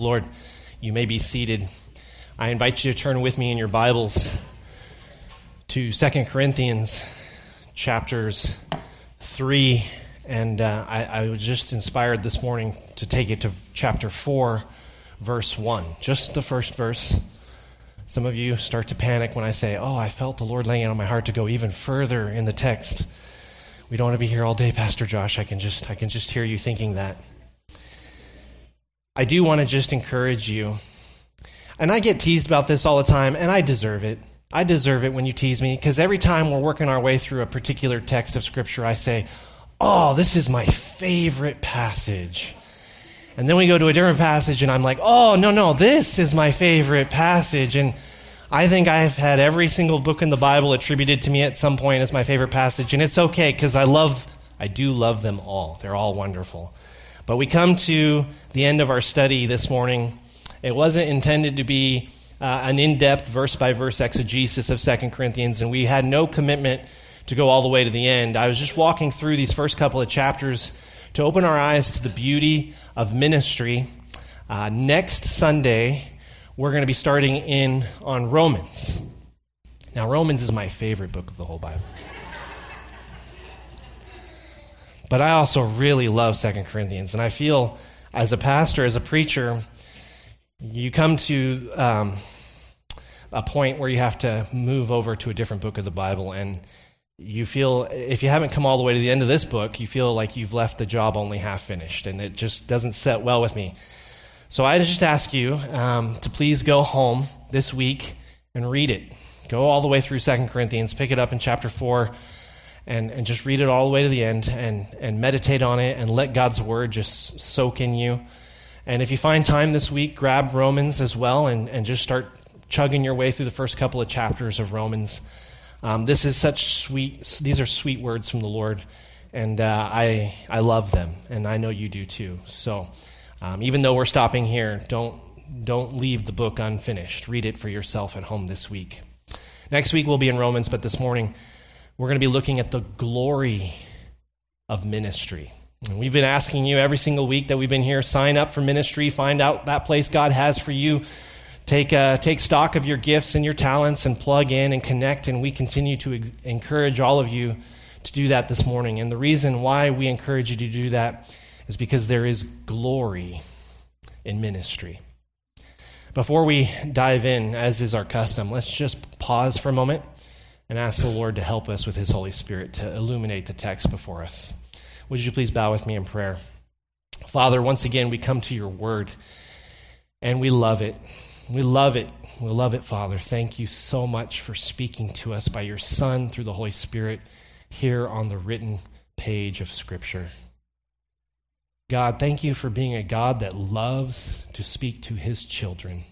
Lord, you may be seated. I invite you to turn with me in your Bibles to Second Corinthians chapters 3, and I was just inspired this morning to take it to chapter 4, verse 1, just the first verse. Some of you start to panic when I say, I felt the Lord laying it on my heart to go even further in the text. We don't want to be here all day, Pastor Josh. I can just hear you thinking that. I do want to just encourage you, and I get teased about this all the time, and I deserve it. I deserve it when you tease me, because every time we're working our way through a particular text of Scripture, I say, this is my favorite passage. And then we go to a different passage, and I'm like, no, this is my favorite passage. And I think I've had every single book in the Bible attributed to me at some point as my favorite passage, and it's okay, because I do love them all. They're all wonderful. But we come to the end of our study this morning. It wasn't intended to be an in-depth, verse-by-verse exegesis of 2 Corinthians, and we had no commitment to go all the way to the end. I was just walking through these first couple of chapters to open our eyes to the beauty of ministry. Next Sunday, we're going to be starting in on Romans. Now, Romans is my favorite book of the whole Bible. But I also really love 2 Corinthians, and I feel as a pastor, as a preacher, you come to a point where you have to move over to a different book of the Bible, and you feel, if you haven't come all the way to the end of this book, you feel like you've left the job only half finished, and it just doesn't set well with me. So I just ask you to please go home this week and read it. Go all the way through 2 Corinthians, pick it up in chapter 4, and just read it all the way to the end and meditate on it and let God's word just soak in you. And if you find time this week, grab Romans as well and just start chugging your way through the first couple of chapters of Romans. These are sweet words from the Lord, and I love them, and I know you do too. So even though we're stopping here, don't leave the book unfinished. Read it for yourself at home this week. Next week we'll be in Romans, but this morning we're going to be looking at the glory of ministry. And we've been asking you every single week that we've been here, sign up for ministry, find out that place God has for you, take stock of your gifts and your talents and plug in and connect, and we continue to encourage all of you to do that this morning. And the reason why we encourage you to do that is because there is glory in ministry. Before we dive in, as is our custom, let's just pause for a moment and ask the Lord to help us with His Holy Spirit to illuminate the text before us. Would you please bow with me in prayer? Father, once again, we come to your word, and we love it. We love it. We love it, Father. Thank you so much for speaking to us by your Son through the Holy Spirit here on the written page of Scripture. God, thank you for being a God that loves to speak to His children.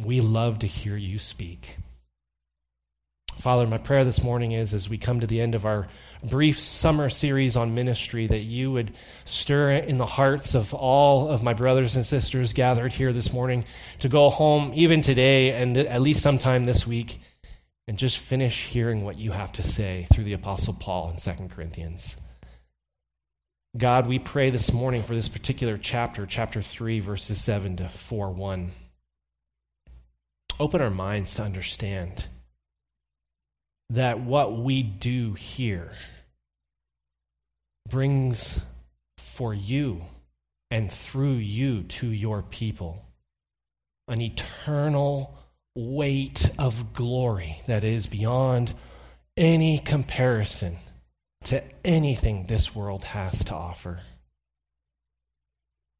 We love to hear you speak. Father, my prayer this morning is, as we come to the end of our brief summer series on ministry, that you would stir in the hearts of all of my brothers and sisters gathered here this morning to go home even today and at least sometime this week and just finish hearing what you have to say through the Apostle Paul in 2 Corinthians. God, we pray this morning for this particular chapter, chapter 3, verses 7 to 4:1. Open our minds to understand that what we do here brings for you and through you to your people an eternal weight of glory that is beyond any comparison to anything this world has to offer.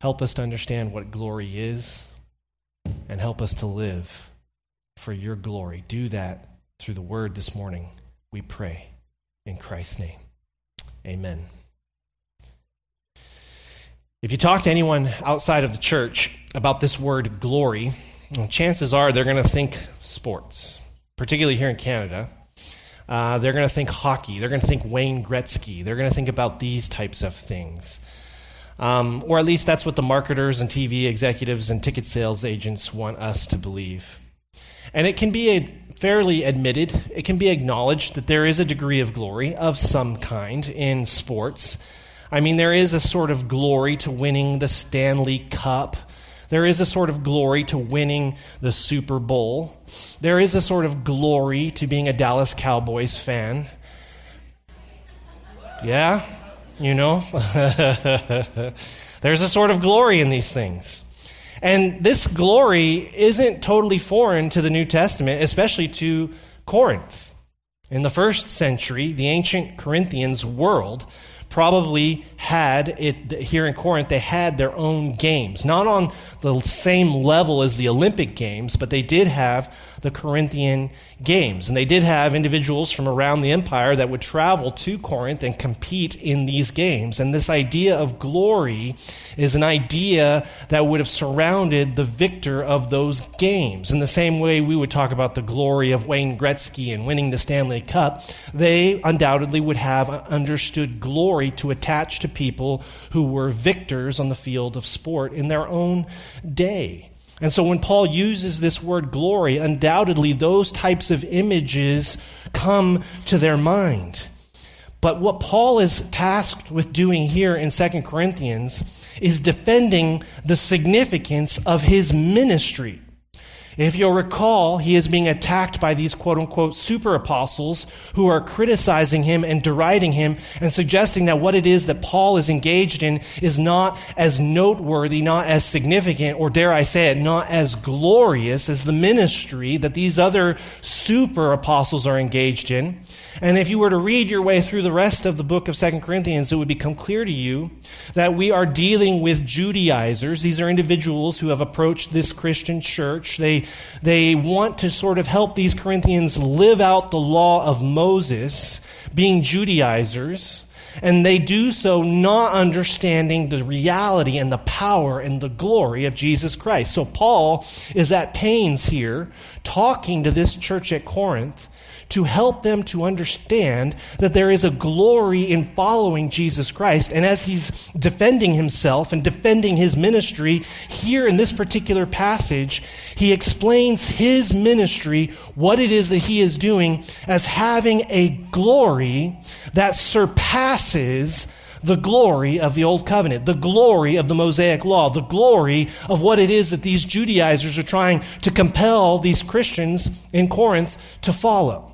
Help us to understand what glory is and help us to live for your glory. Do that through the word this morning, we pray in Christ's name. Amen. If you talk to anyone outside of the church about this word glory, chances are they're going to think sports, particularly here in Canada. They're going to think hockey. They're going to think Wayne Gretzky. They're going to think about these types of things. Or at least that's what the marketers and TV executives and ticket sales agents want us to believe. And it can be fairly admitted, it can be acknowledged that there is a degree of glory of some kind in sports. I mean, there is a sort of glory to winning the Stanley Cup. There is a sort of glory to winning the Super Bowl. There is a sort of glory to being a Dallas Cowboys fan. Yeah, you know. There's a sort of glory in these things. And this glory isn't totally foreign to the New Testament, especially to Corinth. In the first century, the ancient Corinthians world probably had it here in Corinth. They had their own games, not on the same level as the Olympic Games, but they did have the Corinthian Games. And they did have individuals from around the empire that would travel to Corinth and compete in these games. And this idea of glory is an idea that would have surrounded the victor of those games. In the same way we would talk about the glory of Wayne Gretzky and winning the Stanley Cup, they undoubtedly would have understood glory to attach to people who were victors on the field of sport in their own day. And so when Paul uses this word glory, undoubtedly those types of images come to their mind. But what Paul is tasked with doing here in 2 Corinthians is defending the significance of his ministry. If you'll recall, he is being attacked by these quote-unquote super apostles who are criticizing him and deriding him and suggesting that what it is that Paul is engaged in is not as noteworthy, not as significant, or dare I say it, not as glorious as the ministry that these other super apostles are engaged in. And if you were to read your way through the rest of the book of 2 Corinthians, it would become clear to you that we are dealing with Judaizers. These are individuals who have approached this Christian church. They want to sort of help these Corinthians live out the law of Moses, being Judaizers, and they do so not understanding the reality and the power and the glory of Jesus Christ. So Paul is at pains here talking to this church at Corinth to help them to understand that there is a glory in following Jesus Christ. And as he's defending himself and defending his ministry, here in this particular passage, he explains his ministry, what it is that he is doing, as having a glory that surpasses the glory of the Old Covenant, the glory of the Mosaic Law, the glory of what it is that these Judaizers are trying to compel these Christians in Corinth to follow.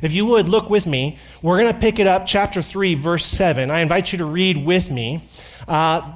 If you would, look with me. We're going to pick it up, chapter 3, verse 7. I invite you to read with me.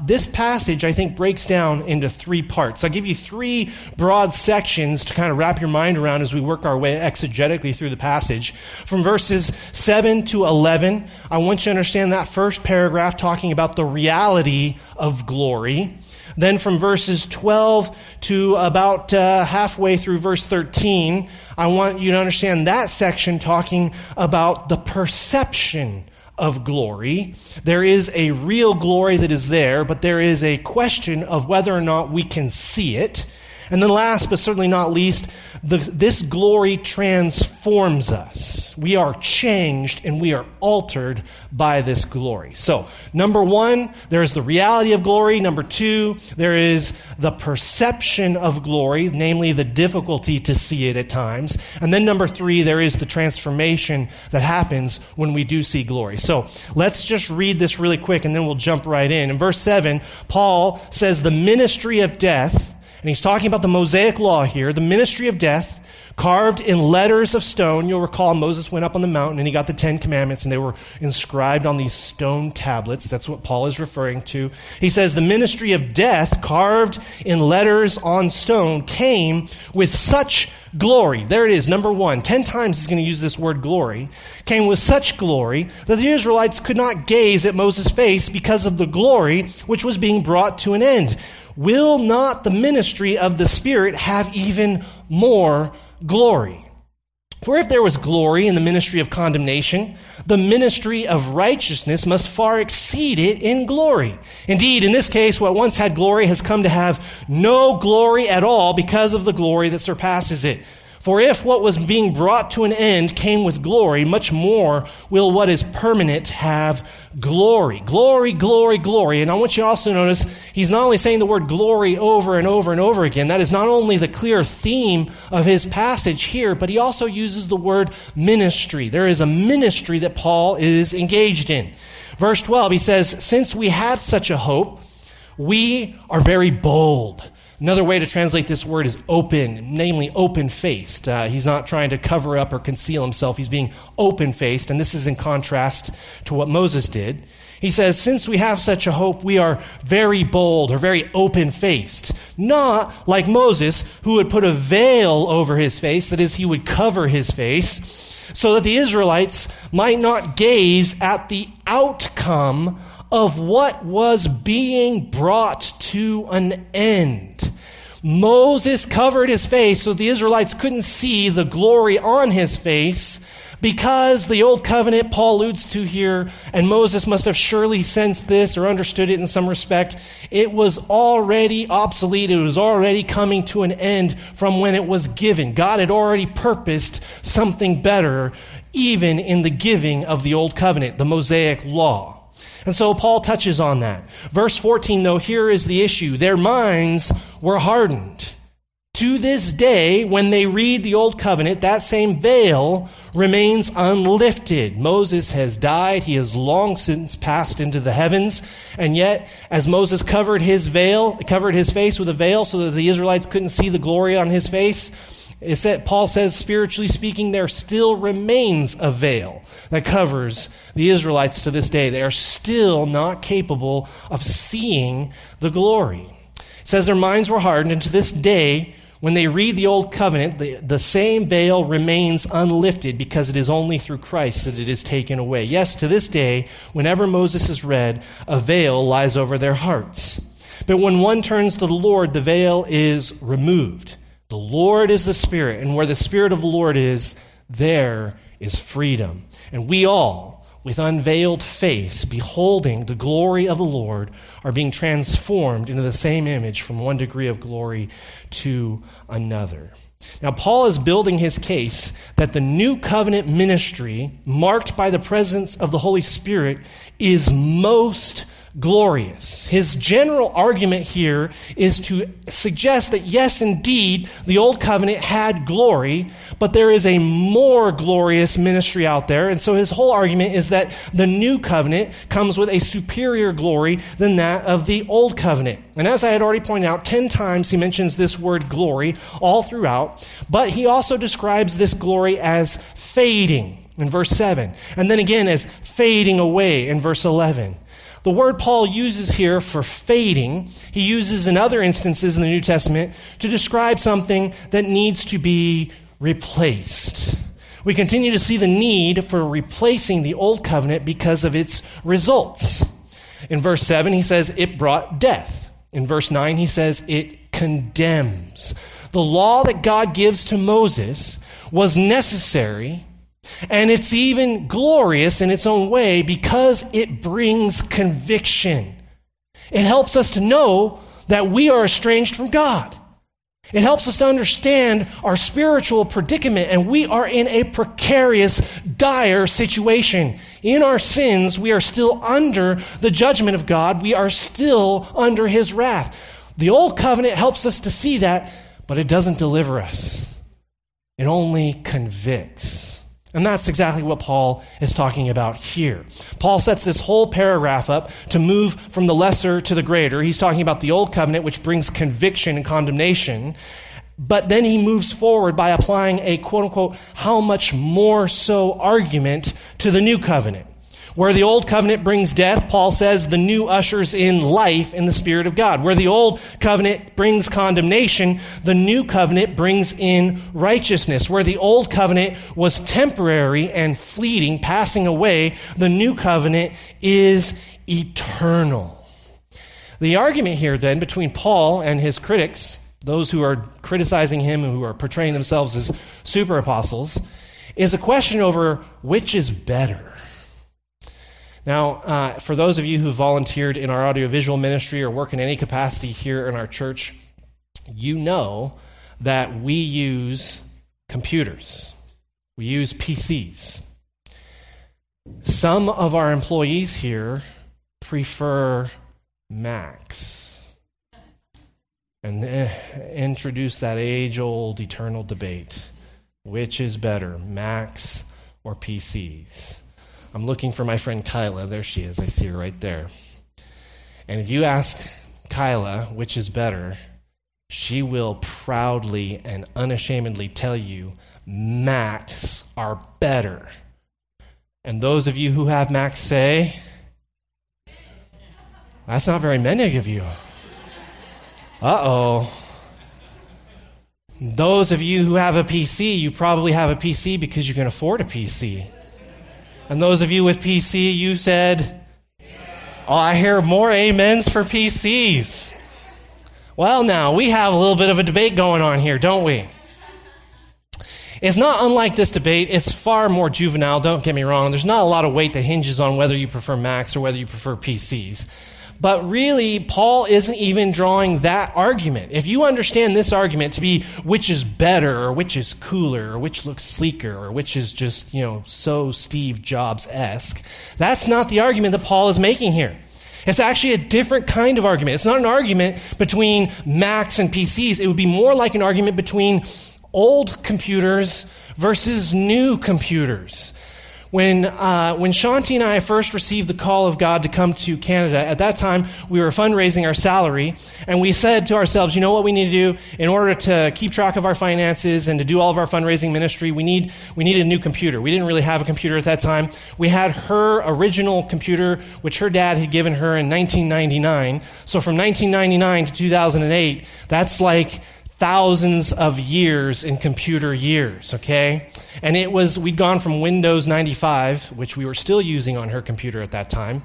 This passage, I think, breaks down into three parts. I'll give you three broad sections to kind of wrap your mind around as we work our way exegetically through the passage. From verses 7 to 11, I want you to understand that first paragraph talking about the reality of glory. Then from verses 12 to about halfway through verse 13, I want you to understand that section talking about the perception of glory. There is a real glory that is there, but there is a question of whether or not we can see it. And then last, but certainly not least, this glory transforms us. We are changed and we are altered by this glory. So, number one, there is the reality of glory. Number two, there is the perception of glory, namely the difficulty to see it at times. And then number three, there is the transformation that happens when we do see glory. So, let's just read this really quick and then we'll jump right in. In verse 7, Paul says, the ministry of death. And he's talking about the Mosaic Law here, the ministry of death, carved in letters of stone. You'll recall Moses went up on the mountain and he got the Ten Commandments and they were inscribed on these stone tablets. That's what Paul is referring to. He says the ministry of death carved in letters on stone came with such glory. There it is, number one. 10 times he's going to use this word glory. Came with such glory that the Israelites could not gaze at Moses' face because of the glory which was being brought to an end. Will not the ministry of the Spirit have even more glory? For if there was glory in the ministry of condemnation, the ministry of righteousness must far exceed it in glory. Indeed, in this case, what once had glory has come to have no glory at all because of the glory that surpasses it. For if what was being brought to an end came with glory, much more will what is permanent have glory. Glory, glory, glory. And I want you to also notice he's not only saying the word glory over and over and over again. That is not only the clear theme of his passage here, but he also uses the word ministry. There is a ministry that Paul is engaged in. Verse 12, he says, since we have such a hope, we are very bold. Another way to translate this word is open, namely open-faced. He's not trying to cover up or conceal himself. He's being open-faced, and this is in contrast to what Moses did. He says, since we have such a hope, we are very bold or very open-faced, not like Moses, who would put a veil over his face, that is, he would cover his face, so that the Israelites might not gaze at the outcome of what was being brought to an end. Moses covered his face so the Israelites couldn't see the glory on his face, because the Old Covenant Paul alludes to here, and Moses must have surely sensed this or understood it in some respect, it was already obsolete. It was already coming to an end from when it was given. God had already purposed something better, even in the giving of the Old Covenant, the Mosaic Law. And so Paul touches on that. Verse 14, though, here is the issue. Their minds were hardened. To this day, when they read the Old Covenant, that same veil remains unlifted. Moses has died. He has long since passed into the heavens. And yet, as Moses covered his veil, covered his face with a veil so that the Israelites couldn't see the glory on his face, it's that Paul says, spiritually speaking, there still remains a veil that covers the Israelites to this day. They are still not capable of seeing the glory. It says their minds were hardened, and to this day, when they read the Old Covenant, the same veil remains unlifted, because it is only through Christ that it is taken away. Yes, to this day, whenever Moses is read, a veil lies over their hearts. But when one turns to the Lord, the veil is removed. The Lord is the Spirit, and where the Spirit of the Lord is, there is freedom. And we all, with unveiled face, beholding the glory of the Lord, are being transformed into the same image from one degree of glory to another. Now, Paul is building his case that the new covenant ministry, marked by the presence of the Holy Spirit, is most glorious. His general argument here is to suggest that, yes, indeed, the Old Covenant had glory, but there is a more glorious ministry out there. And so his whole argument is that the New Covenant comes with a superior glory than that of the Old Covenant. And as I had already pointed out, 10 times he mentions this word glory all throughout, but he also describes this glory as fading in verse 7, and then again as fading away in verse 11. The word Paul uses here for fading, he uses in other instances in the New Testament to describe something that needs to be replaced. We continue to see the need for replacing the Old Covenant because of its results. In verse 7, he says, it brought death. In verse 9, he says, it condemns. The law that God gives to Moses was necessary, and it's even glorious in its own way because it brings conviction. It helps us to know that we are estranged from God. It helps us to understand our spiritual predicament, and we are in a precarious, dire situation. In our sins, we are still under the judgment of God. We are still under His wrath. The Old Covenant helps us to see that, but it doesn't deliver us. It only convicts. And that's exactly what Paul is talking about here. Paul sets this whole paragraph up to move from the lesser to the greater. He's talking about the Old Covenant, which brings conviction and condemnation. But then he moves forward by applying a quote-unquote how much more so argument to the New Covenant. Where the Old Covenant brings death, Paul says the new ushers in life in the Spirit of God. Where the Old Covenant brings condemnation, the New Covenant brings in righteousness. Where the Old Covenant was temporary and fleeting, passing away, the New Covenant is eternal. The argument here then between Paul and his critics, those who are criticizing him and who are portraying themselves as super apostles, is a question over which is better. Now, for those of you who volunteered in our audiovisual ministry or work in any capacity here in our church, you know that we use computers. We use PCs. Some of our employees here prefer Macs. And introduce that age-old eternal debate. Which is better, Macs or PCs? I'm looking for my friend Kyla. There she is. I see her right there. And if you ask Kyla which is better, she will proudly and unashamedly tell you Macs are better. And those of you who have Macs say, that's not very many of you. Uh-oh. Those of you who have a PC, you probably have a PC because you can afford a PC. And those of you with PC, you said, oh, I hear more amens for PCs. Well, now, we have a little bit of a debate going on here, don't we? It's not unlike this debate. It's far more juvenile, don't get me wrong. There's not a lot of weight that hinges on whether you prefer Macs or whether you prefer PCs. But really, Paul isn't even drawing that argument. If you understand this argument to be which is better or which is cooler or which looks sleeker or which is just, so Steve Jobs-esque, that's not the argument that Paul is making here. It's actually a different kind of argument. It's not an argument between Macs and PCs. It would be more like an argument between old computers versus new computers. When Shanti and I first received the call of God to come to Canada, at that time we were fundraising our salary, and we said to ourselves, you know what we need to do in order to keep track of our finances and to do all of our fundraising ministry? We need a new computer. We didn't really have a computer at that time. We had her original computer, which her dad had given her in 1999. So from 1999 to 2008, that's like thousands of years in computer years, okay? And we'd gone from Windows 95, which we were still using on her computer at that time,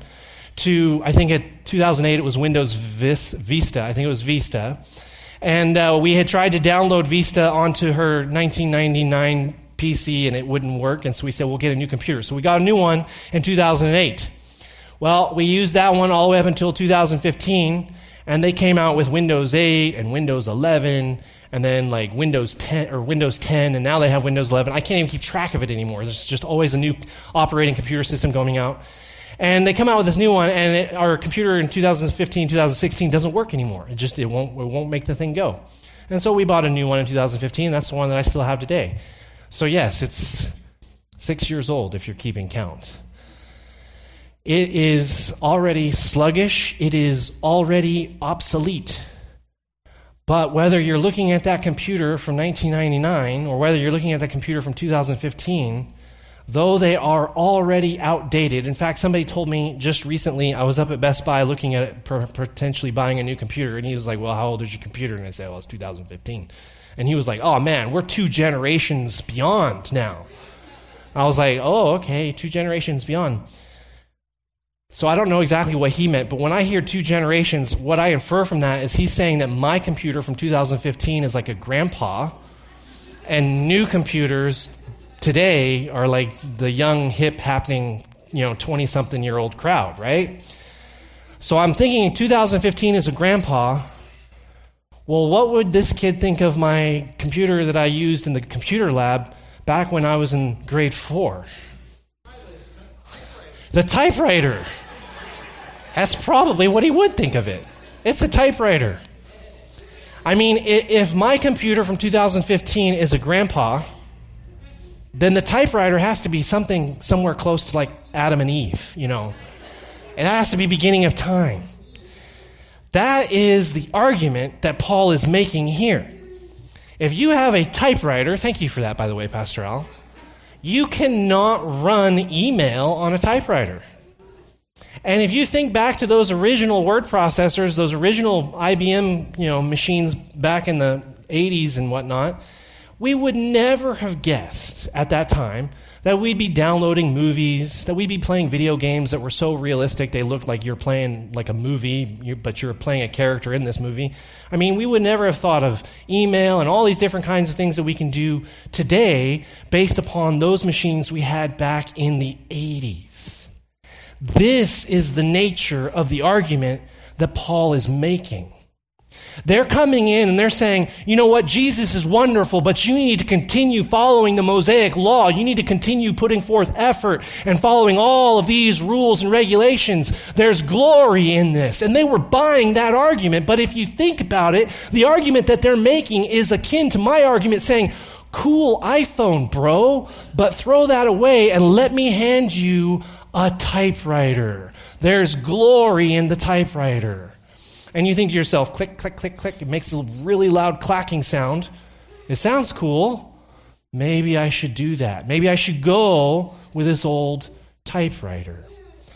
to, I think at 2008 it was Windows Vista, and we had tried to download Vista onto her 1999 PC and it wouldn't work, and so we said, we'll get a new computer. So we got a new one in 2008. Well, we used that one all the way up until 2015, and they came out with Windows 8 and Windows 11 and then like Windows 10, and now they have Windows 11. I can't even keep track of it anymore. There's just always a new operating computer system going out. And they come out with this new one, and our computer in 2015, 2016 doesn't work anymore. It won't make the thing go. And so we bought a new one in 2015. That's the one that I still have today. So yes, it's 6 years old if you're keeping count. It is already sluggish. It is already obsolete. But whether you're looking at that computer from 1999 or whether you're looking at that computer from 2015, though they are already outdated. In fact, somebody told me just recently, I was up at Best Buy looking at it, potentially buying a new computer, and he was like, well, how old is your computer? And I said, well, it's 2015. And he was like, oh, man, we're two generations beyond now. I was like, oh, okay, two generations beyond. So I don't know exactly what he meant, but when I hear two generations, what I infer from that is he's saying that my computer from 2015 is like a grandpa, and new computers today are like the young, hip, happening, 20-something-year-old crowd, right? So I'm thinking 2015 is a grandpa. Well, what would this kid think of my computer that I used in the computer lab back when I was in grade 4? The typewriter. That's probably what he would think of it. It's a typewriter. I mean, if my computer from 2015 is a grandpa, then the typewriter has to be somewhere close to like Adam and Eve, It has to be beginning of time. That is the argument that Paul is making here. If you have a typewriter, thank you for that, by the way, Pastor Al. You cannot run email on a typewriter. And if you think back to those original word processors, those original IBM, machines back in the 80s and whatnot, we would never have guessed at that time that we'd be downloading movies, that we'd be playing video games that were so realistic they looked like you're playing like a movie, but you're playing a character in this movie. I mean, we would never have thought of email and all these different kinds of things that we can do today based upon those machines we had back in the 80s. This is the nature of the argument that Paul is making. They're coming in and they're saying, you know what, Jesus is wonderful, but you need to continue following the Mosaic Law. You need to continue putting forth effort and following all of these rules and regulations. There's glory in this. And they were buying that argument. But if you think about it, the argument that they're making is akin to my argument saying, cool iPhone, bro, but throw that away and let me hand you a typewriter. There's glory in the typewriter. and you think to yourself, click, click, click, click. It makes a really loud clacking sound. It sounds cool. Maybe I should do that. Maybe I should go with this old typewriter.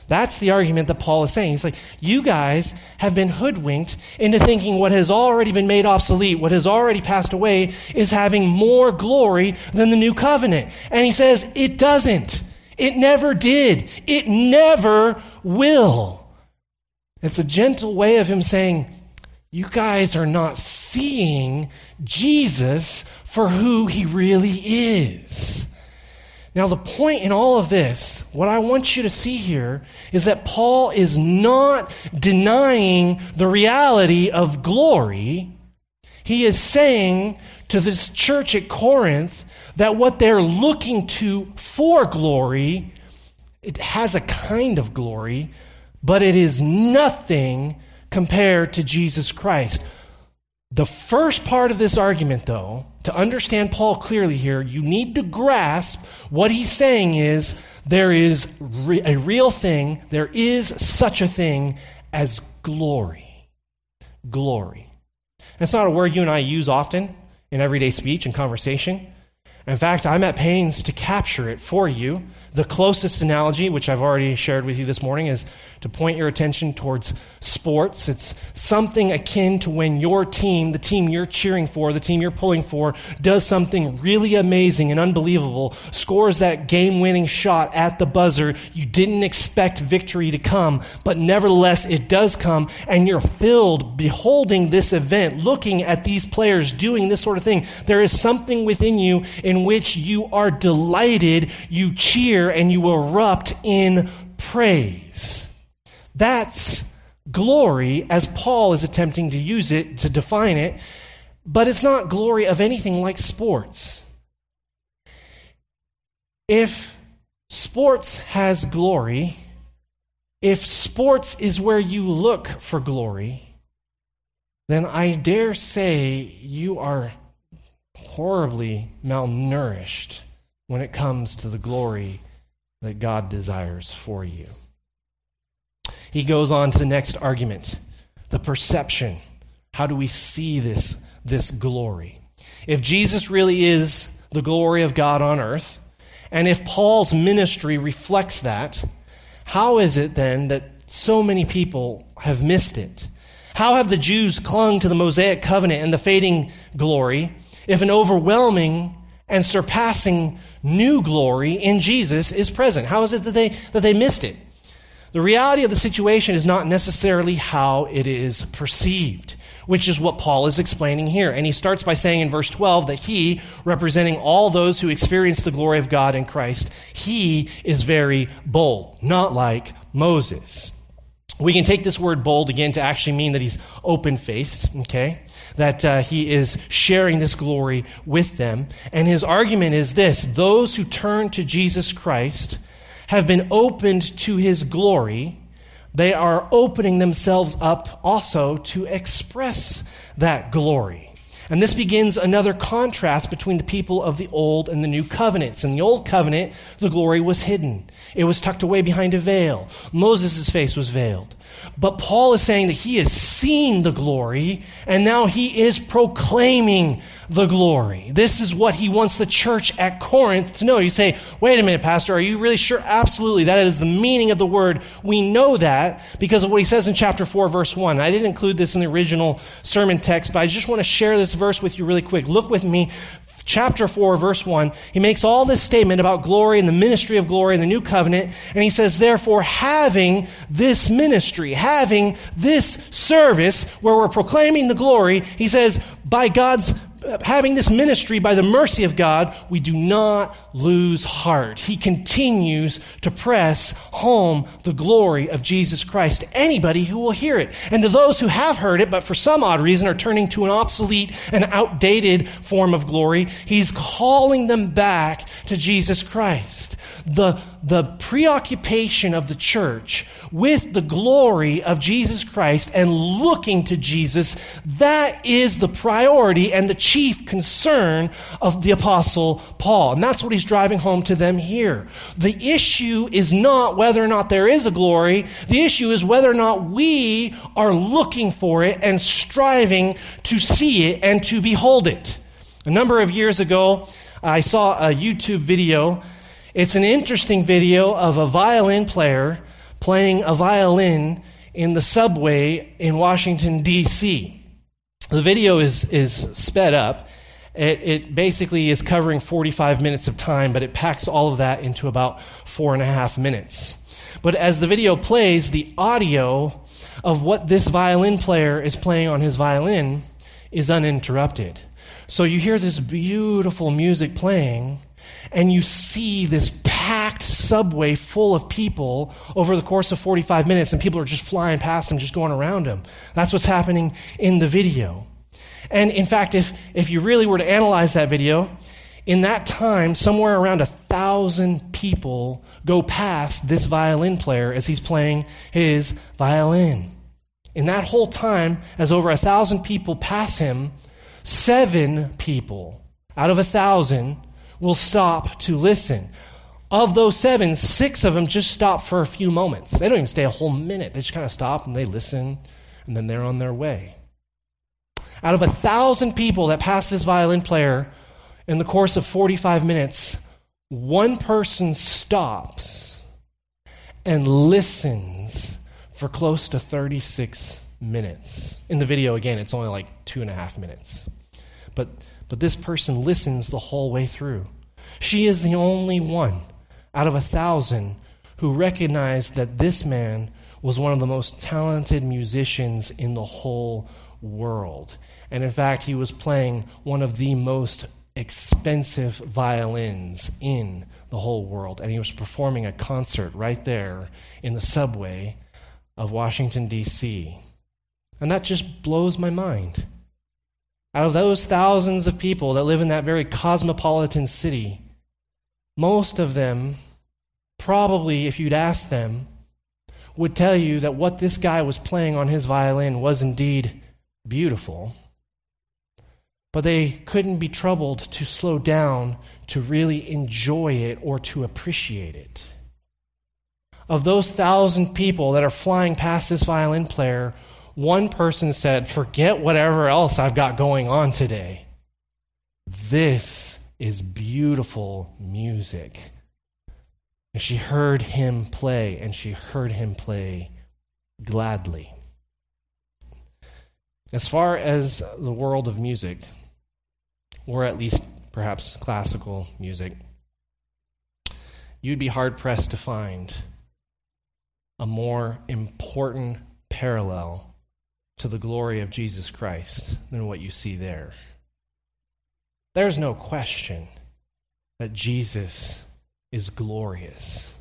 That's the argument that Paul is saying. He's like, you guys have been hoodwinked into thinking what has already been made obsolete, what has already passed away, is having more glory than the new covenant. And he says, it doesn't. It never did. It never will. It's a gentle way of him saying, you guys are not seeing Jesus for who he really is. Now, the point in all of this, what I want you to see here, is that Paul is not denying the reality of glory. He is saying to this church at Corinth that what they're looking to for glory, it has a kind of glory, but it is nothing compared to Jesus Christ. The first part of this argument, though, to understand Paul clearly here, you need to grasp what he's saying is there is a real thing, there is such a thing as glory. Glory. That's not a word you and I use often in everyday speech and conversation. In fact, I'm at pains to capture it for you. The closest analogy, which I've already shared with you this morning, is to point your attention towards sports. It's something akin to when your team, the team you're cheering for, the team you're pulling for, does something really amazing and unbelievable, scores that game-winning shot at the buzzer. You didn't expect victory to come, but nevertheless, it does come, and you're filled, beholding this event, looking at these players doing this sort of thing. There is something within you in which you are delighted, you cheer, and you erupt in praise. That's glory, as Paul is attempting to use it, to define it, but it's not glory of anything like sports. If sports has glory, if sports is where you look for glory, then I dare say you are horribly malnourished when it comes to the glory that God desires for you. He goes on to the next argument, the perception. How do we see this glory? If Jesus really is the glory of God on earth, and if Paul's ministry reflects that, how is it then that so many people have missed it? How have the Jews clung to the Mosaic covenant and the fading glory if an overwhelming and surpassing new glory in Jesus is present? How is it that they missed it? The reality of the situation is not necessarily how it is perceived, which is what Paul is explaining here. And he starts by saying in verse 12 that he, representing all those who experience the glory of God in Christ, he is very bold, not like Moses. We can take this word bold again to actually mean that he's open-faced, okay? That he is sharing this glory with them. And his argument is this: those who turn to Jesus Christ have been opened to his glory. They are opening themselves up also to express that glory. And this begins another contrast between the people of the Old and the New Covenants. In the Old Covenant, the glory was hidden. It was tucked away behind a veil. Moses' face was veiled. But Paul is saying that he has seen the glory, and now he is proclaiming the glory. This is what he wants the church at Corinth to know. You say, wait a minute, Pastor, are you really sure? Absolutely, that is the meaning of the word. We know that because of what he says in chapter 4, verse 1. I didn't include this in the original sermon text, but I just want to share this verse with you really quick. Look with me. Chapter 4, verse 1, he makes all this statement about glory and the ministry of glory in the new covenant, and he says, therefore, having this ministry, having this service where we're proclaiming the glory, he says, by God's having this ministry by the mercy of God, we do not lose heart. He continues to press home the glory of Jesus Christ to anybody who will hear it. And to those who have heard it, but for some odd reason are turning to an obsolete and outdated form of glory, he's calling them back to Jesus Christ. The the preoccupation of the church with the glory of Jesus Christ and looking to Jesus, that is the priority and the chief concern of the Apostle Paul. And that's what he's driving home to them here. The issue is not whether or not there is a glory. The issue is whether or not we are looking for it and striving to see it and to behold it. A number of years ago, I saw a YouTube video. It's an interesting video of a violin player playing a violin in the subway in Washington, D.C. The video is sped up. It basically is covering 45 minutes of time, but it packs all of that into about 4.5 minutes. But as the video plays, the audio of what this violin player is playing on his violin is uninterrupted. So you hear this beautiful music playing, and you see this packed subway full of people over the course of 45 minutes, and people are just flying past them, just going around them. That's what's happening in the video. And in fact, if you really were to analyze that video, in that time, somewhere around 1,000 people go past this violin player as he's playing his violin. In that whole time, as over 1,000 people pass him, 7 people out of 1,000 will stop to listen. Of those 7, 6 of them just stop for a few moments. They don't even stay a whole minute. They just kind of stop and they listen, and then they're on their way. Out of 1,000 people that pass this violin player, in the course of 45 minutes, one person stops and listens for close to 36 minutes. In the video, again, it's only like 2.5 minutes. But this person listens the whole way through. She is the only one out of 1,000 who recognized that this man was one of the most talented musicians in the whole world. And in fact, he was playing one of the most expensive violins in the whole world. And he was performing a concert right there in the subway of Washington, D.C. And that just blows my mind. Out of those thousands of people that live in that very cosmopolitan city, most of them probably, if you'd ask them, would tell you that what this guy was playing on his violin was indeed beautiful. But they couldn't be troubled to slow down to really enjoy it or to appreciate it. Of those 1,000 people that are flying past this violin player, one person said, "Forget whatever else I've got going on today. This is beautiful music." And she heard him play, and she heard him play gladly. As far as the world of music, or at least perhaps classical music, you'd be hard-pressed to find a more important parallel to the glory of Jesus Christ than what you see there. There's no question that Jesus is glorious.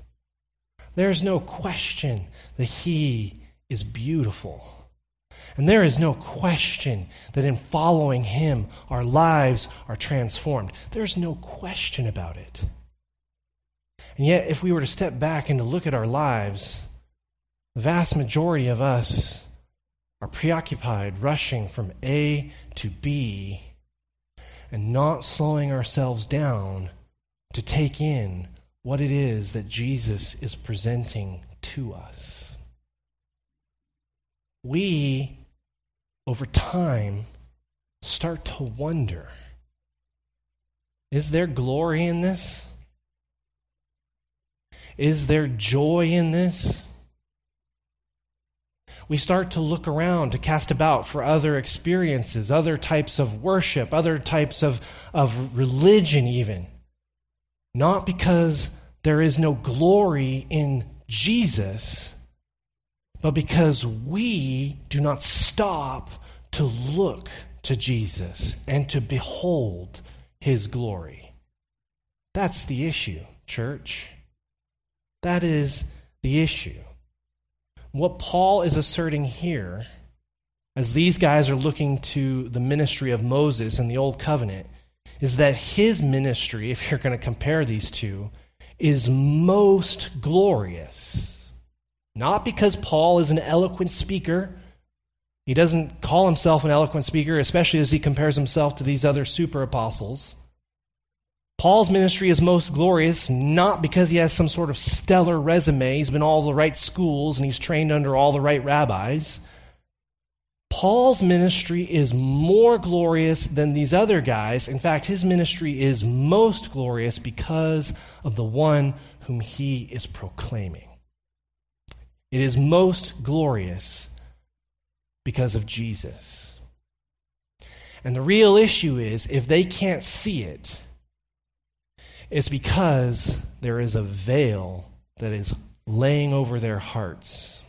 There's no question that he is beautiful. And there is no question that in following him, our lives are transformed. There's no question about it. And yet, if we were to step back and to look at our lives, the vast majority of us are preoccupied, rushing from A to B, and not slowing ourselves down to take in what it is that Jesus is presenting to us. We, over time, start to wonder, is there glory in this? Is there joy in this? We start to look around, to cast about for other experiences, other types of worship, other types of religion even. Not because there is no glory in Jesus, but because we do not stop to look to Jesus and to behold his glory. That's the issue, church. That is the issue. What Paul is asserting here, as these guys are looking to the ministry of Moses in the Old Covenant, is that his ministry, if you're going to compare these two, is most glorious. Not because Paul is an eloquent speaker. He doesn't call himself an eloquent speaker, especially as he compares himself to these other super apostles. Paul's ministry is most glorious not because he has some sort of stellar resume. He's been all the right schools and he's trained under all the right rabbis. Paul's ministry is more glorious than these other guys. In fact, his ministry is most glorious because of the one whom he is proclaiming. It is most glorious because of Jesus. And the real issue is, if they can't see it, it's because there is a veil that is laying over their hearts.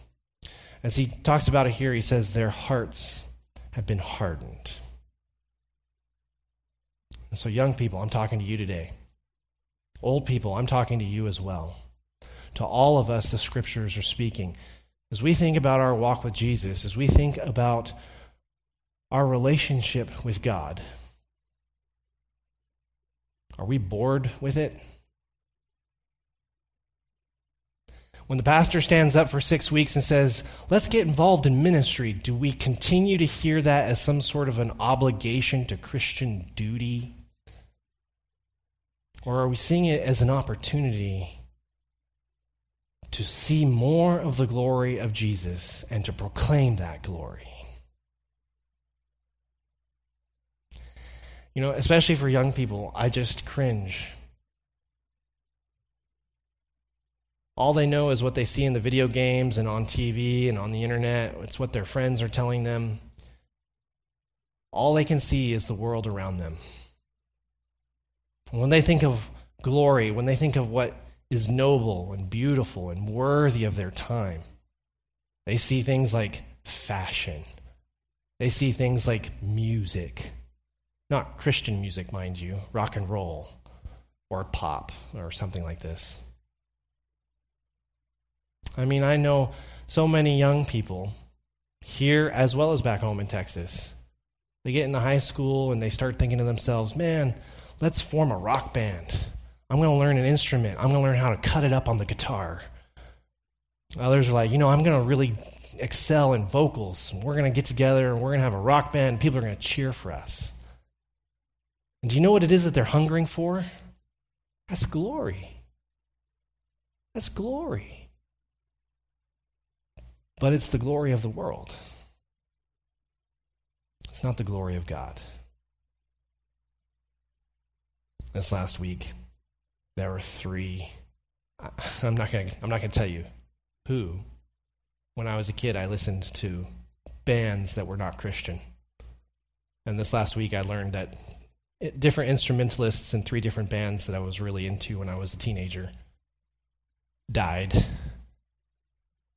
As he talks about it here, he says their hearts have been hardened. And so young people, I'm talking to you today. Old people, I'm talking to you as well. To all of us, the scriptures are speaking. As we think about our walk with Jesus, as we think about our relationship with God, are we bored with it? When the pastor stands up for 6 weeks and says, let's get involved in ministry, do we continue to hear that as some sort of an obligation to Christian duty? Or are we seeing it as an opportunity to see more of the glory of Jesus and to proclaim that glory? You know, especially for young people, I just cringe. All they know is what they see in the video games and on TV and on the internet. It's what their friends are telling them. All they can see is the world around them. And when they think of glory, when they think of what is noble and beautiful and worthy of their time, they see things like fashion. They see things like music. Not Christian music, mind you, rock and roll or pop or something like this. I mean, I know so many young people here as well as back home in Texas. They get into high school and they start thinking to themselves, man, let's form a rock band. I'm going to learn an instrument. I'm going to learn how to cut it up on the guitar. Others are like, you know, I'm going to really excel in vocals. We're going to get together and we're going to have a rock band and people are going to cheer for us. And do you know what it is that they're hungering for? That's glory. That's glory. But it's the glory of the world. It's not the glory of God. This last week, there were three. I'm not going to tell you who. When I was a kid, I listened to bands that were not Christian. And this last week, I learned that different instrumentalists in three different bands that I was really into when I was a teenager died.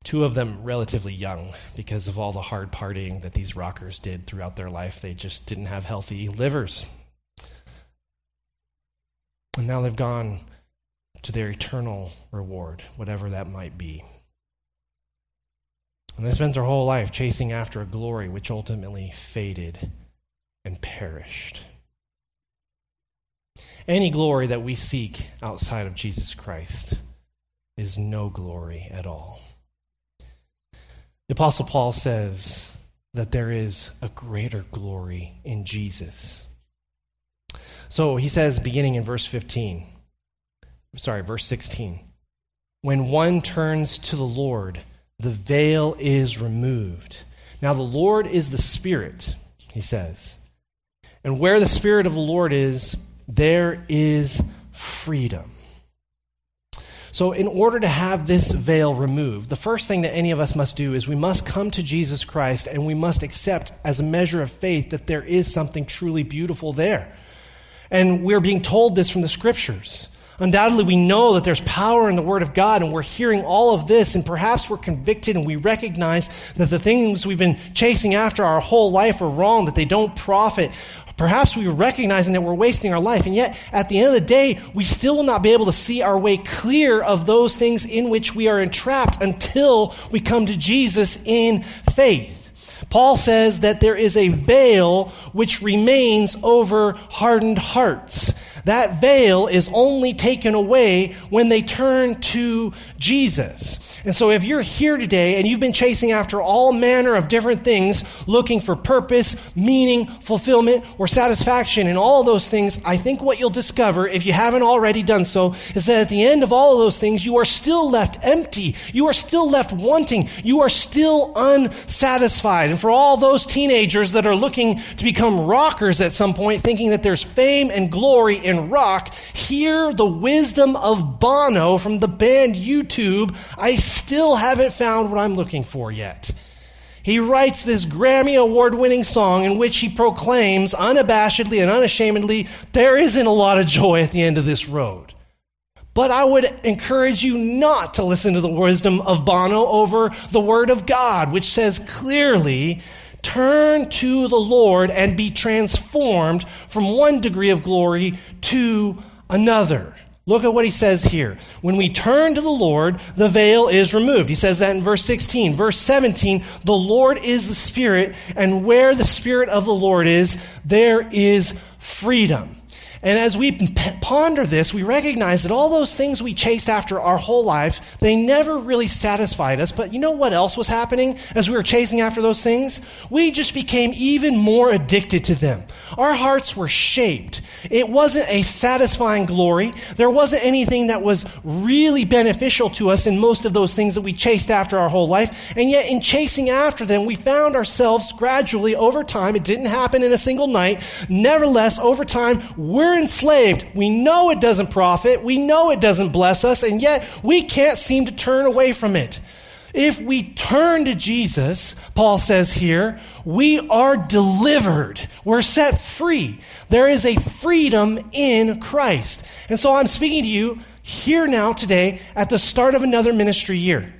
Two of them relatively young because of all the hard partying that these rockers did throughout their life. They just didn't have healthy livers. And now they've gone to their eternal reward, whatever that might be. And they spent their whole life chasing after a glory which ultimately faded and perished. Any glory that we seek outside of Jesus Christ is no glory at all. The Apostle Paul says that there is a greater glory in Jesus. So he says, beginning in verse 16, when one turns to the Lord, the veil is removed. Now the Lord is the Spirit, he says. And where the Spirit of the Lord is, there is freedom. So in order to have this veil removed, the first thing that any of us must do is we must come to Jesus Christ and we must accept as a measure of faith that there is something truly beautiful there. And we're being told this from the Scriptures. Undoubtedly, we know that there's power in the Word of God, and we're hearing all of this, and perhaps we're convicted and we recognize that the things we've been chasing after our whole life are wrong, that they don't profit. Perhaps we're recognizing that we're wasting our life, and yet at the end of the day, we still will not be able to see our way clear of those things in which we are entrapped until we come to Jesus in faith. Paul says that there is a veil which remains over hardened hearts. That veil is only taken away when they turn to Jesus. And so if you're here today and you've been chasing after all manner of different things, looking for purpose, meaning, fulfillment, or satisfaction in all those things, I think what you'll discover, if you haven't already done so, is that at the end of all of those things, you are still left empty. You are still left wanting. You are still unsatisfied. And for all those teenagers that are looking to become rockers at some point, thinking that there's fame and glory in rock, hear the wisdom of Bono from the band YouTube, I still haven't found what I'm looking for yet. He writes this Grammy award-winning song in which he proclaims unabashedly and unashamedly, there isn't a lot of joy at the end of this road. But I would encourage you not to listen to the wisdom of Bono over the Word of God, which says clearly, turn to the Lord and be transformed from one degree of glory to another. Look at what he says here. When we turn to the Lord, the veil is removed. He says that in verse 16. Verse 17, the Lord is the Spirit, and where the Spirit of the Lord is, there is freedom. And as we ponder this, we recognize that all those things we chased after our whole life, they never really satisfied us. But you know what else was happening as we were chasing after those things? We just became even more addicted to them. Our hearts were shaped. It wasn't a satisfying glory. There wasn't anything that was really beneficial to us in most of those things that we chased after our whole life. And yet in chasing after them, we found ourselves gradually over time. It didn't happen in a single night. Nevertheless, over time, we're enslaved. We know it doesn't profit. We know it doesn't bless us, and yet we can't seem to turn away from it. If we turn to Jesus, Paul says here, we are delivered. We're set free. There is a freedom in Christ. And so I'm speaking to you here now today at the start of another ministry year.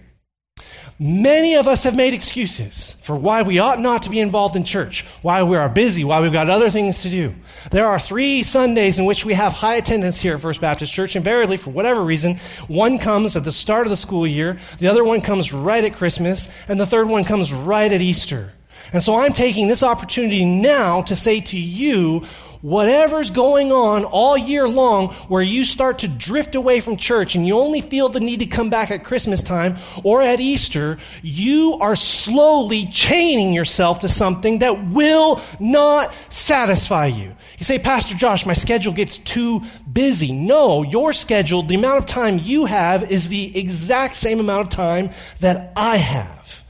Many of us have made excuses for why we ought not to be involved in church, why we are busy, why we've got other things to do. There are 3 Sundays in which we have high attendance here at First Baptist Church. Invariably, for whatever reason, one comes at the start of the school year, the other one comes right at Christmas, and the third one comes right at Easter. And so I'm taking this opportunity now to say to you, whatever's going on all year long where you start to drift away from church and you only feel the need to come back at Christmas time or at Easter, you are slowly chaining yourself to something that will not satisfy you. You say, Pastor Josh, my schedule gets too busy. No, your schedule, the amount of time you have is the exact same amount of time that I have.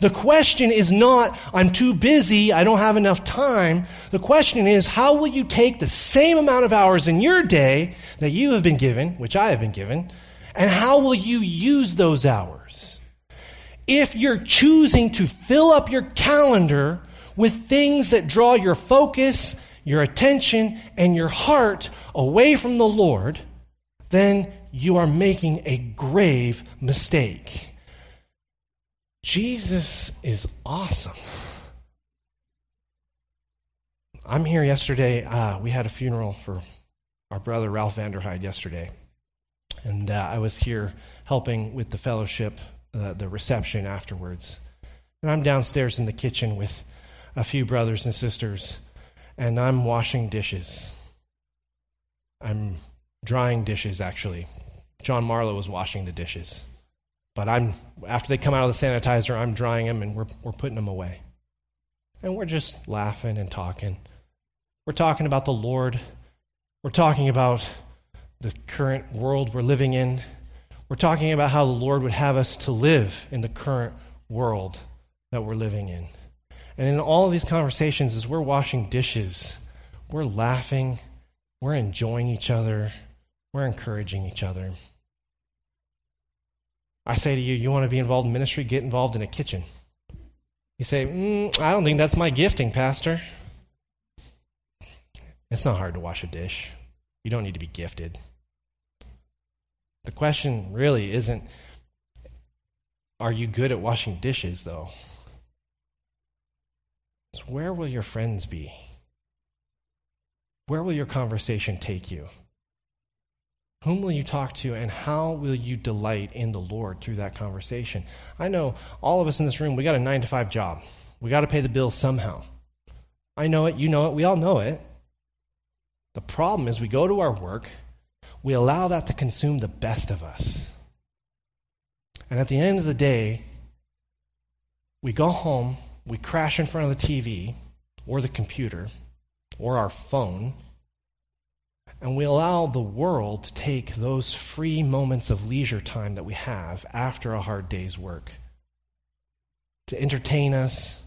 The question is not, I'm too busy, I don't have enough time. The question is, how will you take the same amount of hours in your day that you have been given, which I have been given, and how will you use those hours? If you're choosing to fill up your calendar with things that draw your focus, your attention, and your heart away from the Lord, then you are making a grave mistake. Jesus is awesome. I'm here yesterday. We had a funeral for our brother Ralph Vanderhyde yesterday. And I was here helping with the fellowship, the reception afterwards. And I'm downstairs in the kitchen with a few brothers and sisters. And I'm washing dishes. I'm drying dishes, actually. John Marlowe was washing the dishes. But after they come out of the sanitizer, I'm drying them and we're putting them away. And we're just laughing and talking. We're talking about the Lord. We're talking about the current world we're living in. We're talking about how the Lord would have us to live in the current world that we're living in. And in all of these conversations, as we're washing dishes, we're laughing, we're enjoying each other, we're encouraging each other. I say to you, you want to be involved in ministry? Get involved in a kitchen. You say, I don't think that's my gifting, Pastor. It's not hard to wash a dish. You don't need to be gifted. The question really isn't, are you good at washing dishes, though? It's where will your friends be? Where will your conversation take you? Whom will you talk to, and how will you delight in the Lord through that conversation? I know all of us in this room, we got a 9-to-5 job. We got to pay the bills somehow. I know it. You know it. We all know it. The problem is we go to our work, we allow that to consume the best of us. And at the end of the day, we go home, we crash in front of the TV or the computer or our phone, and we allow the world to take those free moments of leisure time that we have after a hard day's work to entertain us,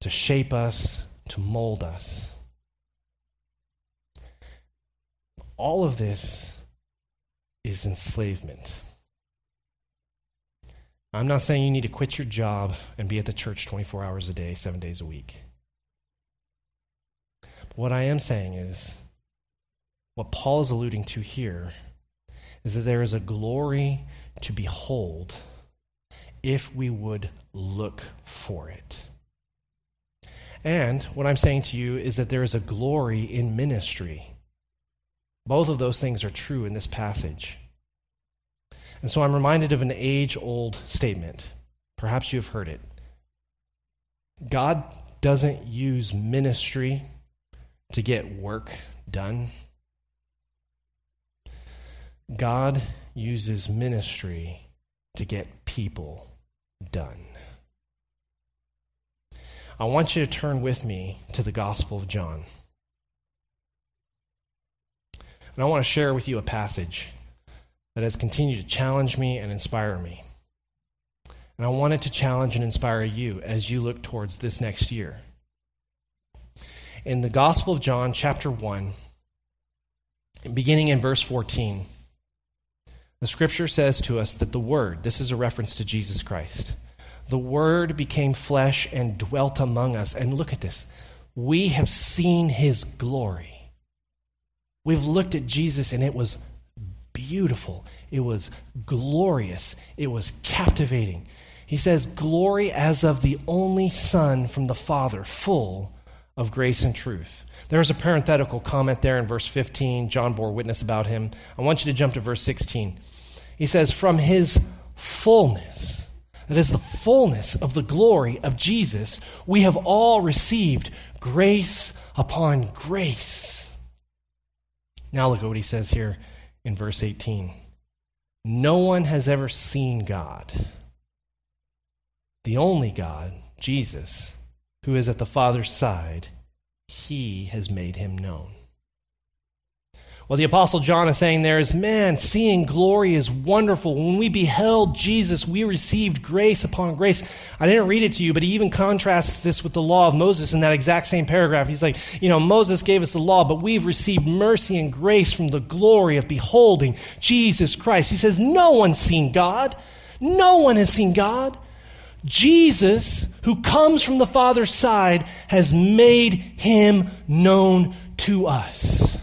to shape us, to mold us. All of this is enslavement. I'm not saying you need to quit your job and be at the church 24 hours a day, 7 days a week. But what I am saying is, what Paul is alluding to here is that there is a glory to behold if we would look for it. And what I'm saying to you is that there is a glory in ministry. Both of those things are true in this passage. And so I'm reminded of an age-old statement. Perhaps you've heard it. God doesn't use ministry to get work done. God uses ministry to get people done. I want you to turn with me to the Gospel of John. And I want to share with you a passage that has continued to challenge me and inspire me. And I want it to challenge and inspire you as you look towards this next year. In the Gospel of John, chapter 1, beginning in verse 14, the Scripture says to us that the Word, this is a reference to Jesus Christ, the Word became flesh and dwelt among us. And look at this. We have seen His glory. We've looked at Jesus and it was beautiful. It was glorious. It was captivating. He says, glory as of the only Son from the Father, full of grace and truth. There's a parenthetical comment there in verse 15. John bore witness about him. I want you to jump to verse 16. He says, from His fullness, that is the fullness of the glory of Jesus, we have all received grace upon grace. Now look at what he says here in verse 18. No one has ever seen God. The only God, Jesus, who is at the Father's side, He has made Him known. Well, the Apostle John is saying there is, man, seeing glory is wonderful. When we beheld Jesus, we received grace upon grace. I didn't read it to you, but he even contrasts this with the law of Moses in that exact same paragraph. He's like, you know, Moses gave us the law, but we've received mercy and grace from the glory of beholding Jesus Christ. He says, no one's seen God. No one has seen God. Jesus, who comes from the Father's side, has made Him known to us.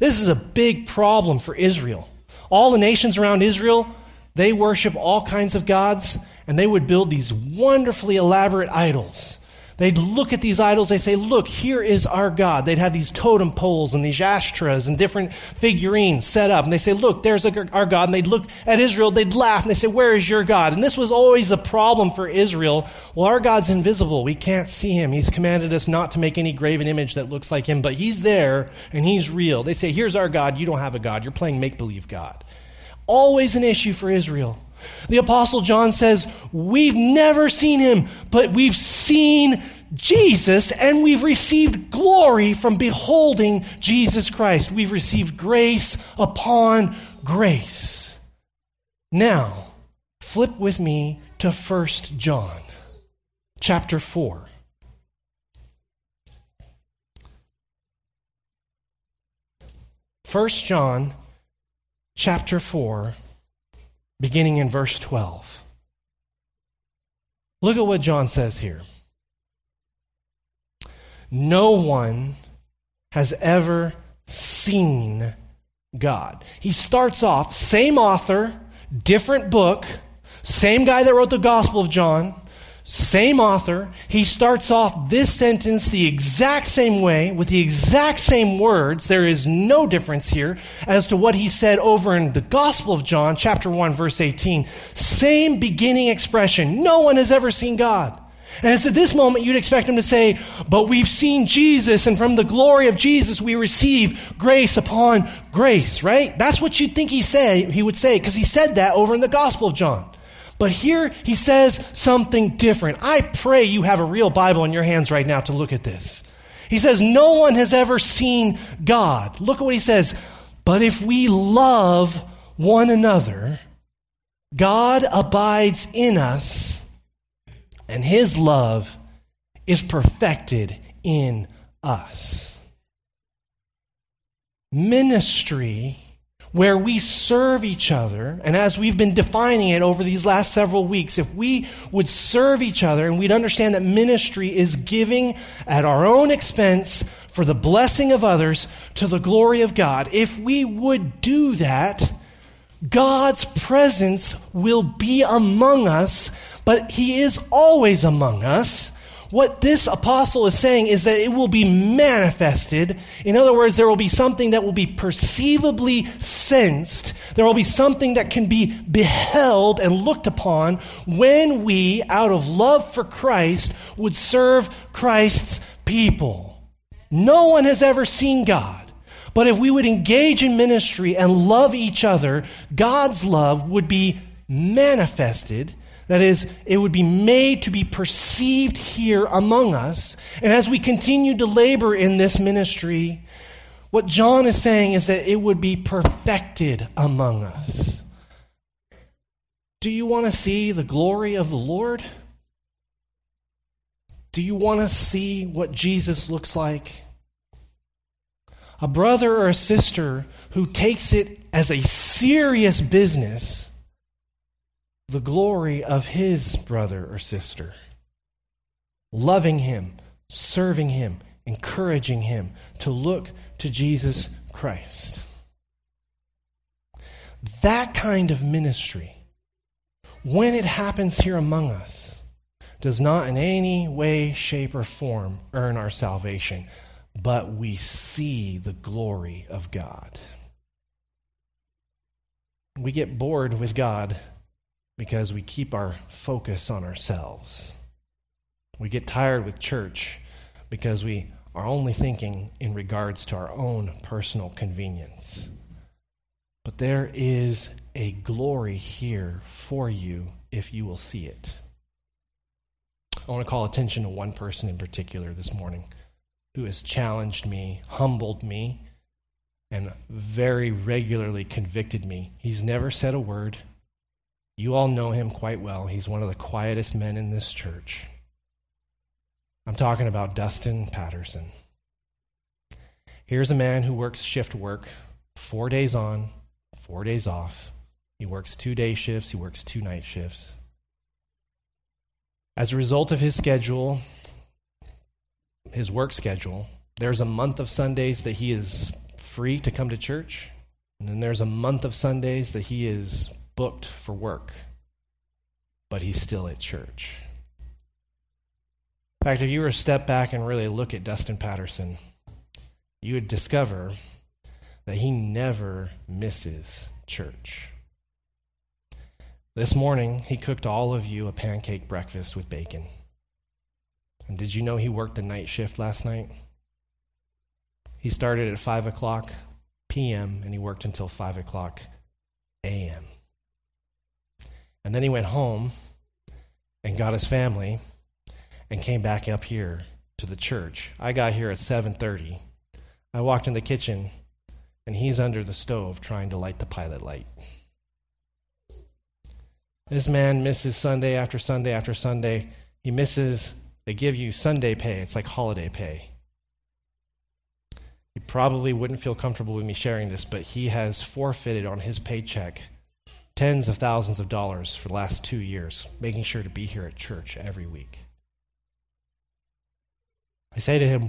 This is a big problem for Israel. All the nations around Israel, they worship all kinds of gods, and they would build these wonderfully elaborate idols. They'd look at these idols, they say, look, here is our God. They'd have these totem poles and these ashtras and different figurines set up. And they say, look, there's our God. And they'd look at Israel, they'd laugh, and they'd say, where is your God? And this was always a problem for Israel. Well, our God's invisible. We can't see Him. He's commanded us not to make any graven image that looks like Him, but He's there and He's real. They say, here's our God. You don't have a God. You're playing make-believe God. Always an issue for Israel. The Apostle John says, we've never seen Him, but we've seen Jesus and we've received glory from beholding Jesus Christ. We've received grace upon grace. Now, flip with me to 1 John chapter 4. First John chapter 4, beginning in verse 12. Look at what John says here. No one has ever seen God. He starts off, same author, different book, same guy that wrote the Gospel of John, same author. He starts off this sentence the exact same way with the exact same words. There is no difference here as to what he said over in the Gospel of John, chapter 1, verse 18. Same beginning expression. No one has ever seen God. And it's at this moment you'd expect him to say, but we've seen Jesus, and from the glory of Jesus we receive grace upon grace, right? That's what you'd think he would say, because he said that over in the Gospel of John. But here he says something different. I pray you have a real Bible in your hands right now to look at this. He says, no one has ever seen God. Look at what he says. But if we love one another, God abides in us, and his love is perfected in us. Ministry, where we serve each other, and as we've been defining it over these last several weeks, if we would serve each other and we'd understand that ministry is giving at our own expense for the blessing of others to the glory of God, if we would do that, God's presence will be among us, but he is always among us. What this apostle is saying is that it will be manifested. In other words, there will be something that will be perceivably sensed. There will be something that can be beheld and looked upon when we, out of love for Christ, would serve Christ's people. No one has ever seen God, but if we would engage in ministry and love each other, God's love would be manifested. That is, it would be made to be perceived here among us. And as we continue to labor in this ministry, what John is saying is that it would be perfected among us. Do you want to see the glory of the Lord? Do you want to see what Jesus looks like? A brother or a sister who takes it as a serious business, the glory of his brother or sister, loving him, serving him, encouraging him to look to Jesus Christ. That kind of ministry, when it happens here among us, does not in any way, shape, or form earn our salvation, but we see the glory of God. We get bored with God because we keep our focus on ourselves. We get tired with church because we are only thinking in regards to our own personal convenience. But there is a glory here for you if you will see it. I want to call attention to one person in particular this morning who has challenged me, humbled me, and very regularly convicted me. He's never said a word. You all know him quite well. He's one of the quietest men in this church. I'm talking about Dustin Patterson. Here's a man who works shift work, 4 days on, 4 days off. He works 2 day shifts. He works 2 night shifts. As a result of his schedule, his work schedule, there's a month of Sundays that he is free to come to church, and then there's a month of Sundays that he is booked for work, but he's still at church. In fact, if you were to step back and really look at Dustin Patterson, you would discover that he never misses church. This morning, he cooked all of you a pancake breakfast with bacon. And did you know he worked the night shift last night? He started at 5 o'clock p.m. and he worked until 5 o'clock a.m. And then he went home and got his family and came back up here to the church. I got here at 7:30. I walked in the kitchen, and he's under the stove trying to light the pilot light. This man misses Sunday after Sunday after Sunday. He misses, they give you Sunday pay. It's like holiday pay. You probably wouldn't feel comfortable with me sharing this, but he has forfeited on his paycheck tens of thousands of dollars for the last 2 years, making sure to be here at church every week. I say to him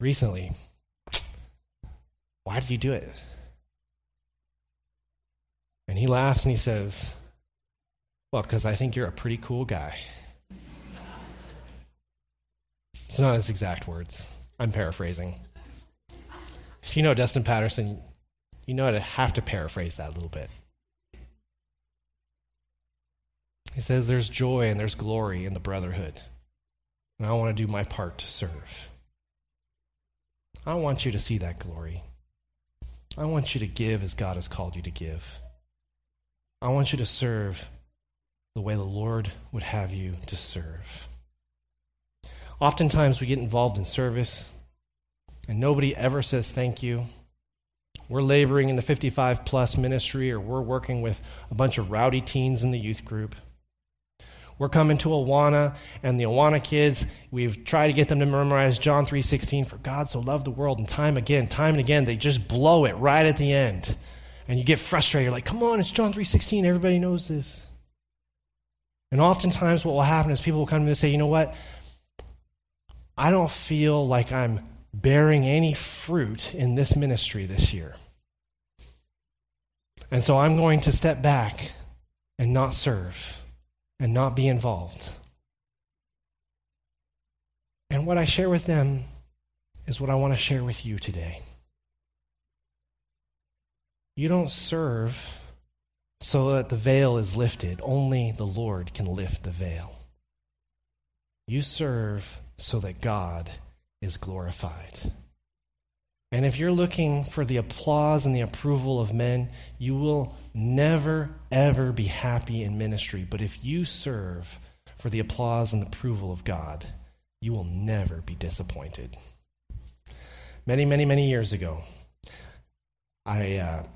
recently, why do you do it? And he laughs and he says, well, because I think you're a pretty cool guy. It's not his exact words. I'm paraphrasing. If you know Dustin Patterson, you know I have to paraphrase that a little bit. He says there's joy and there's glory in the brotherhood. And I want to do my part to serve. I want you to see that glory. I want you to give as God has called you to give. I want you to serve the way the Lord would have you to serve. Oftentimes we get involved in service and nobody ever says thank you. We're laboring in the 55-plus ministry, or we're working with a bunch of rowdy teens in the youth group. We're coming to Awana, and the Awana kids, we've tried to get them to memorize John 3:16, for God so loved the world, and time and again, they just blow it right at the end. And you get frustrated. You're like, come on, it's John 3:16. Everybody knows this. And oftentimes what will happen is people will come to me and say, you know what? I don't feel like I'm bearing any fruit in this ministry this year. And so I'm going to step back and not serve and not be involved. And what I share with them is what I want to share with you today. You don't serve so that the veil is lifted. Only the Lord can lift the veil. You serve so that God is glorified. And if you're looking for the applause and the approval of men, you will never, ever be happy in ministry. But if you serve for the applause and the approval of God, you will never be disappointed. Many, many, many years ago, I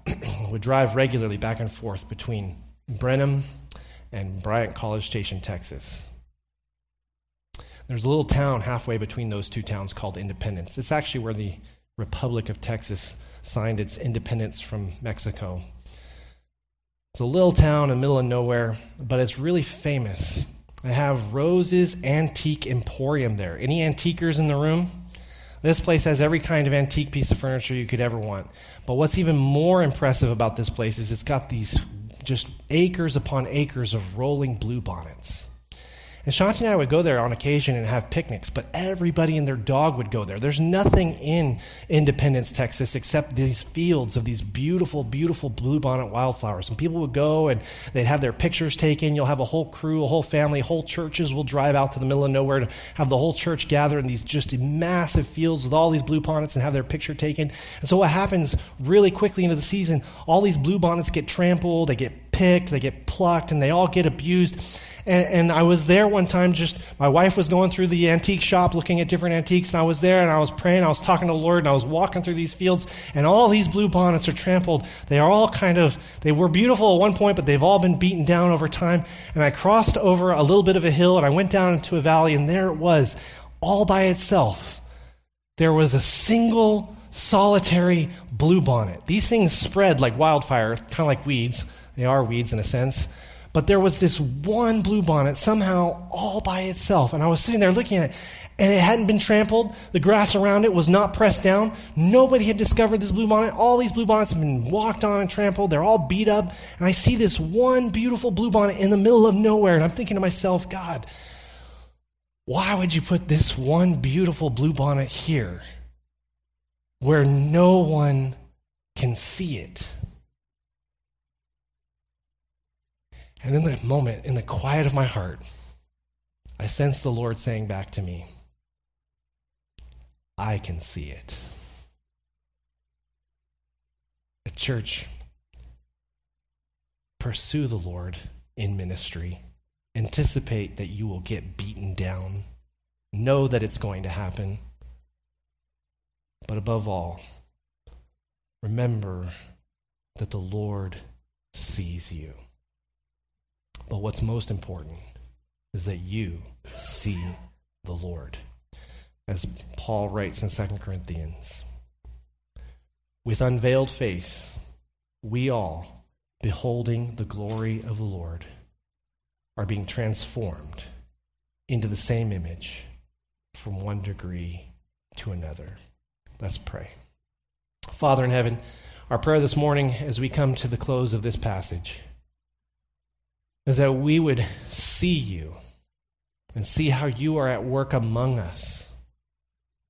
would drive regularly back and forth between Brenham and Bryant College Station, Texas. There's a little town halfway between those two towns called Independence. It's actually where the Republic of Texas signed its independence from Mexico. It's a little town in the middle of nowhere, but it's really famous. I have Rose's Antique Emporium there. Any antiquers in the room? This place has every kind of antique piece of furniture you could ever want. But what's even more impressive about this place is it's got these just acres upon acres of rolling bluebonnets. And Shanti and I would go there on occasion and have picnics, but everybody and their dog would go there. There's nothing in Independence, Texas, except these fields of these beautiful, beautiful bluebonnet wildflowers. And people would go and they'd have their pictures taken. You'll have a whole crew, a whole family, whole churches will drive out to the middle of nowhere to have the whole church gather in these just massive fields with all these bluebonnets and have their picture taken. And so what happens really quickly into the season, all these bluebonnets get trampled, they get picked, they get plucked, and they all get abused. And I was there one time, just my wife was going through the antique shop looking at different antiques, and I was there and I was praying, I was talking to the Lord, and I was walking through these fields, and all these blue bonnets are trampled. They are all they were beautiful at one point, but they've all been beaten down over time. And I crossed over a little bit of a hill and I went down into a valley, and there it was, all by itself. There was a single solitary blue bonnet. These things spread like wildfire, kind of like weeds. They are weeds in a sense. But there was this one bluebonnet somehow all by itself. And I was sitting there looking at it, and it hadn't been trampled. The grass around it was not pressed down. Nobody had discovered this bluebonnet. All these bluebonnets have been walked on and trampled. They're all beat up. And I see this one beautiful bluebonnet in the middle of nowhere. And I'm thinking to myself, God, why would you put this one beautiful bluebonnet here where no one can see it? And in that moment, in the quiet of my heart, I sensed the Lord saying back to me, I can see it. At church, pursue the Lord in ministry. Anticipate that you will get beaten down. Know that it's going to happen. But above all, remember that the Lord sees you. But what's most important is that you see the Lord. As Paul writes in 2 Corinthians, with unveiled face, we all, beholding the glory of the Lord, are being transformed into the same image from one degree to another. Let's pray. Father in heaven, our prayer this morning as we come to the close of this passage is that we would see you and see how you are at work among us,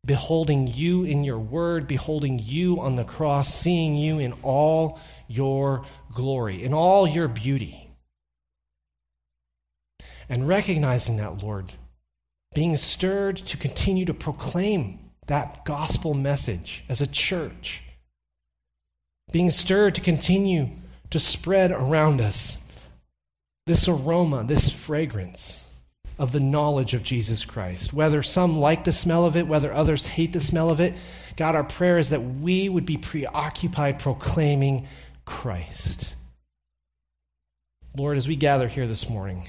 beholding you in your word, beholding you on the cross, seeing you in all your glory, in all your beauty, and recognizing that, Lord, being stirred to continue to proclaim that gospel message as a church, being stirred to continue to spread around us this aroma, this fragrance of the knowledge of Jesus Christ. Whether some like the smell of it, whether others hate the smell of it, God, our prayer is that we would be preoccupied proclaiming Christ. Lord, as we gather here this morning,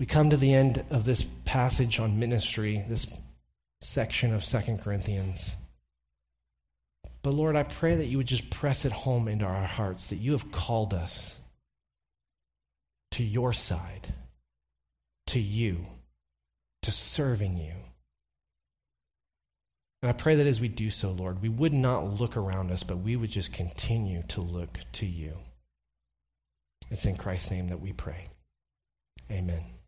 we come to the end of this passage on ministry, this section of Second Corinthians. But Lord, I pray that you would just press it home into our hearts, that you have called us to your side, to you, to serving you. And I pray that as we do so, Lord, we would not look around us, but we would just continue to look to you. It's in Christ's name that we pray. Amen.